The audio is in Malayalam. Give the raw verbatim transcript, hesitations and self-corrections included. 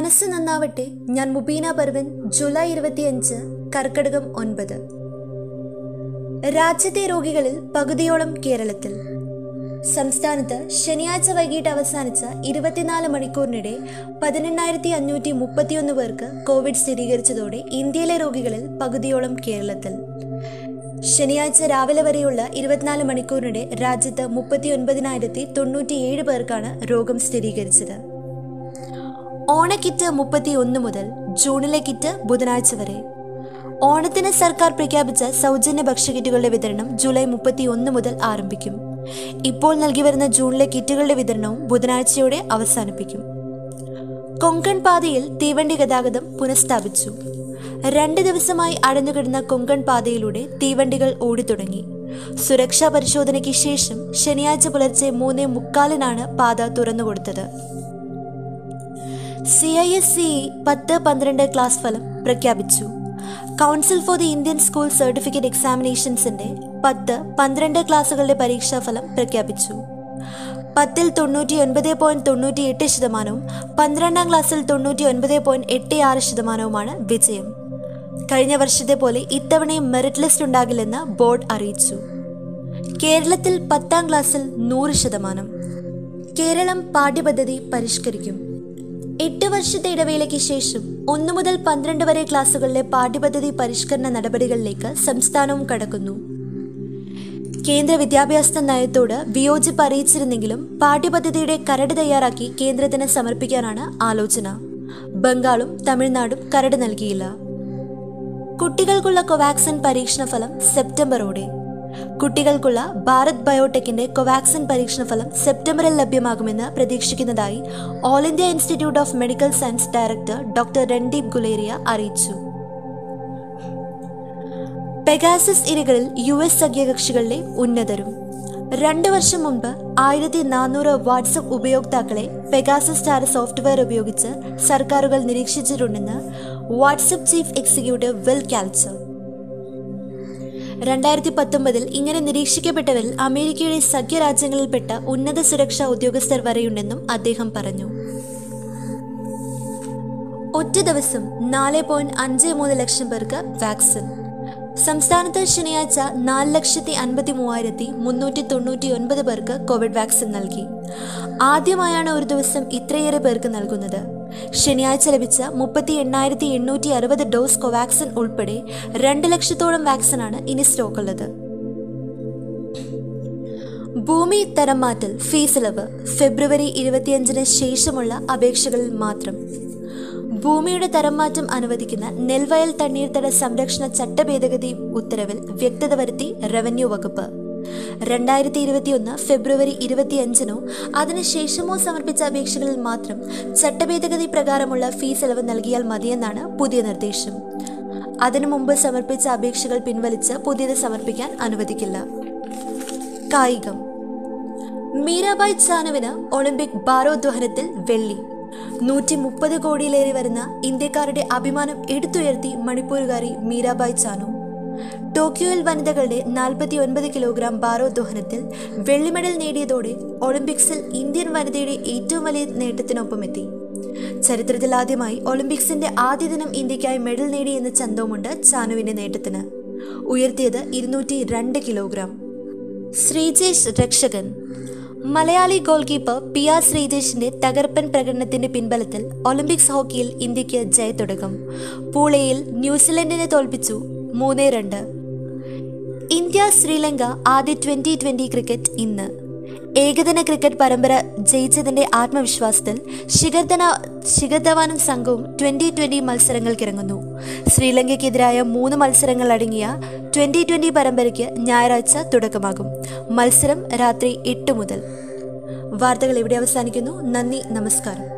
മനസ്സ് നന്നാവട്ടെ. ഞാൻ മുബീന പർവീൻ, ജൂലൈ ഇരുപത്തിയഞ്ച്, കർക്കിടകം ഒൻപത്. രാജ്യത്തെ രോഗികളിൽ പകുതിയോളം കേരളത്തിൽ. സംസ്ഥാനത്ത് ശനിയാഴ്ച വൈകിട്ട് അവസാനിച്ച ഇരുപത്തിനാല് മണിക്കൂറിനിടെ പതിനെണ്ണായിരത്തി അഞ്ഞൂറ്റി മുപ്പത്തിയൊന്ന് പേർക്ക് കോവിഡ് സ്ഥിരീകരിച്ചതോടെ ഇന്ത്യയിലെ രോഗികളിൽ പകുതിയോളം കേരളത്തിൽ. ശനിയാഴ്ച രാവിലെ വരെയുള്ള ഇരുപത്തിനാല് മണിക്കൂറിനിടെ രാജ്യത്ത് മുപ്പത്തി ഒൻപതിനായിരത്തി തൊണ്ണൂറ്റിയേഴ് പേർക്കാണ് രോഗം സ്ഥിരീകരിച്ചത്. ഓണക്കിറ്റ് മുപ്പത്തി ഒന്ന് മുതൽ, ജൂണിലെ കിറ്റ് ബുധനാഴ്ച വരെ. ഓണത്തിന് സർക്കാർ പ്രഖ്യാപിച്ച സൗജന്യ ഭക്ഷ്യക്കിറ്റുകളുടെ വിതരണം ജൂലൈ മുപ്പത്തി ഒന്ന് മുതൽ ആരംഭിക്കും. ഇപ്പോൾ നൽകി വരുന്ന ജൂണിലെ കിറ്റുകളുടെ വിതരണവും ബുധനാഴ്ചയോടെ അവസാനിപ്പിക്കും. കൊങ്കൺ പാതയിൽ തീവണ്ടി ഗതാഗതം പുനഃസ്ഥാപിച്ചു. രണ്ട് ദിവസമായി അടഞ്ഞുകിടന്ന കൊങ്കൺ പാതയിലൂടെ തീവണ്ടികൾ ഓടിത്തുടങ്ങി. സുരക്ഷാ പരിശോധനയ്ക്ക് ശേഷം ശനിയാഴ്ച പുലർച്ചെ മൂന്നേ മുക്കാലിനാണ് പാത തുറന്നുകൊടുത്തത്. സി ഐ എസ് സി പത്ത് പന്ത്രണ്ട് ക്ലാസ് ഫലം പ്രഖ്യാപിച്ചു. Council for the Indian school certificate എക്സാമിനേഷൻസിന്റെ പത്ത് പന്ത്രണ്ട് ക്ലാസ്സുകളുടെ പരീക്ഷാഫലം പ്രഖ്യാപിച്ചു. പത്തിൽ തൊണ്ണൂറ്റി ഒൻപത് പോയിന്റ് തൊണ്ണൂറ്റി എട്ട് ശതമാനവും പന്ത്രണ്ടാം ക്ലാസ്സിൽ തൊണ്ണൂറ്റി ഒൻപത് പോയിന്റ് എട്ട് ആറ് ശതമാനവുമാണ് വിജയം. കഴിഞ്ഞ വർഷത്തെ പോലെ ഇത്തവണയും മെറിറ്റ് ലിസ്റ്റ് ഉണ്ടാകില്ലെന്ന് ബോർഡ് അറിയിച്ചു. കേരളത്തിൽ പത്താം ക്ലാസ്സിൽ നൂറ് ശതമാനം. കേരളം പാഠ്യപദ്ധതി പരിഷ്കരിക്കും. എട്ട് വർഷത്തെ ഇടവേളയ്ക്ക് ശേഷം ഒന്നു മുതൽ പന്ത്രണ്ട് വരെ ക്ലാസുകളിലെ പാഠ്യപദ്ധതി പരിഷ്കരണ നടപടികളിലേക്ക് സംസ്ഥാനവും കടക്കുന്നു. കേന്ദ്ര വിദ്യാഭ്യാസ നയത്തോട് വിയോജിപ്പ് അറിയിച്ചിരുന്നെങ്കിലും പാഠ്യപദ്ധതിയുടെ കരട് തയ്യാറാക്കി കേന്ദ്രത്തിന് സമർപ്പിക്കാനാണ് ആലോചന. ബംഗാളും തമിഴ്നാടും കരട് നൽകിയില്ല. കുട്ടികൾക്കുള്ള കോവാക്സിൻ പരീക്ഷണ ഫലം സെപ്റ്റംബറോടെ. കുട്ടികൾക്കുള്ള ഭാരത് ബയോടെക്കിന്റെ കോവാക്സിൻ പരീക്ഷണഫലം സെപ്റ്റംബറിൽ ലഭ്യമാകുമെന്ന് പ്രതീക്ഷിക്കുന്നതായി all India institute of medical science director doctor Randeep Guleria അറിയിച്ചു. പെഗാസസ് ഇരകളിൽ യു എസ് സഖ്യകക്ഷികളിലെ ഉന്നതരും. രണ്ടു വർഷം മുൻപ് ആയിരത്തി നാനൂറ് വാട്സപ്പ് ഉപയോക്താക്കളെ പെഗാസസ് സ്റ്റാർ സോഫ്റ്റ്വെയർ ഉപയോഗിച്ച് സർക്കാരുകൾ നിരീക്ഷിച്ചിട്ടുണ്ടെന്ന് WhatsApp chief executive Will Cathcart. രണ്ടായിരത്തി പത്തൊമ്പതിൽ ഇങ്ങനെ നിരീക്ഷിക്കപ്പെട്ടവരിൽ അമേരിക്കയുടെ സഖ്യരാജ്യങ്ങളിൽപ്പെട്ട ഉന്നത സുരക്ഷാ ഉദ്യോഗസ്ഥർ വരെയുണ്ടെന്നും അദ്ദേഹം പറഞ്ഞു. ഒറ്റ ദിവസം നാല് പോയിന്റ് അഞ്ച് മൂന്ന് ലക്ഷം പേർക്ക് വാക്സിൻ. സംസ്ഥാനത്ത് ശനിയാഴ്ച നാല് ലക്ഷത്തി അൻപത്തി മൂവായിരത്തി മുന്നൂറ്റി തൊണ്ണൂറ്റി ഒൻപത് പേർക്ക് കോവിഡ് വാക്സിൻ നൽകി. ആദ്യമായാണ് ഒരു ദിവസം ഇത്രയേറെ പേർക്ക് നൽകുന്നത്. ശനിയാഴ്ച ലഭിച്ച മുപ്പത്തി എണ്ണായിരത്തി എണ്ണൂറ്റി അറുപത് ഡോസ് കോവാക്സിൻ ഉൾപ്പെടെ രണ്ട് ലക്ഷത്തോളം വാക്സിനാണ് ഇനി സ്റ്റോക്കുള്ളത്. ഭൂമി തരം മാറ്റൽ ഫീസിളവ് ഫെബ്രുവരി ഇരുപത്തിയഞ്ചിന് ശേഷമുള്ള അപേക്ഷകളിൽ മാത്രം. ഭൂമിയുടെ തരം മാറ്റം അനുവദിക്കുന്ന നെൽവയൽ തണ്ണീർത്തട സംരക്ഷണ ചട്ട ഭേദഗതി ഉത്തരവിൽ വ്യക്തത വരുത്തി റവന്യൂ വകുപ്പ്. രണ്ടായിരത്തി ഇരുപത്തിയൊന്ന് ഫെബ്രുവരി ഇരുപത്തിയഞ്ചിനോ അതിനുശേഷമോ സമർപ്പിച്ച അപേക്ഷകളിൽ മാത്രം ചട്ടഭേദഗതി പ്രകാരമുള്ള ഫീസ് ഇളവ് നൽകിയാൽ മതിയെന്നാണ് പുതിയ നിർദ്ദേശം. അതിനു മുമ്പ് സമർപ്പിച്ച അപേക്ഷകൾ പിൻവലിച്ച് പുതിയത് സമർപ്പിക്കാൻ അനുവദിക്കില്ല. കായികം. മീരാബായ് ചാനുവിന് ഒളിമ്പിക് ഭാരോദ്വഹനത്തിൽ വെള്ളി. നൂറ്റി മുപ്പത് കോടിയിലേറെ വരുന്ന ഇന്ത്യക്കാരുടെ അഭിമാനം എടുത്തുയർത്തി മണിപ്പൂരുകാരി മീരാബായ് ചാനു. ടോക്കിയോയിൽ വനിതകളുടെ നാൽപ്പത്തി ഒൻപത് കിലോഗ്രാം ഭാരോദ്വഹനത്തിൽ വെള്ളി മെഡൽ നേടിയതോടെ ഒളിമ്പിക്സിൽ ഇന്ത്യൻ വനിതയുടെ ഏറ്റവും വലിയ നേട്ടത്തിനൊപ്പമെത്തി. ചരിത്രത്തിൽ ആദ്യമായി ഒളിമ്പിക്സിന്റെ ആദ്യ ദിനം ഇന്ത്യക്കായി മെഡൽ നേടി എന്ന ചന്തവുമുണ്ട് ചാനുവിന്റെ നേട്ടത്തിന്. ഉയർത്തിയത് ഇരുന്നൂറ്റി രണ്ട് കിലോഗ്രാം. ശ്രീജേഷ് രക്ഷകൻ. മലയാളി ഗോൾ കീപ്പർ പി ആർ ശ്രീജേഷിന്റെ തകർപ്പൻ പ്രകടനത്തിന്റെ പിൻബലത്തിൽ ഒളിമ്പിക്സ് ഹോക്കിയിൽ ഇന്ത്യക്ക് ജയത്തുടക്കം. പൂളെയിൽ ന്യൂസിലൻഡിനെ തോൽപ്പിച്ചു മൂന്ന് രണ്ട്. ഇന്ത്യ ശ്രീലങ്ക ആദ്യ ട്വന്റി ട്വന്റി ക്രിക്കറ്റ് ഇന്ന്. ഏകദിന ക്രിക്കറ്റ് പരമ്പര ജയിച്ചതിന്റെ ആത്മവിശ്വാസത്തിൽ ശിഖർധന ശിഖർ ധവാനും സംഘവും ട്വന്റി ട്വന്റി മത്സരങ്ങൾക്കിറങ്ങുന്നു. ശ്രീലങ്കയ്ക്കെതിരായ മൂന്ന് മത്സരങ്ങൾ അടങ്ങിയ ട്വന്റി ട്വന്റി പരമ്പരയ്ക്ക് ഞായറാഴ്ച തുടക്കമാകും. മത്സരം രാത്രി എട്ട് മുതൽ. വാർത്തകൾ ഇവിടെ അവസാനിക്കുന്നു. നന്ദി, നമസ്കാരം.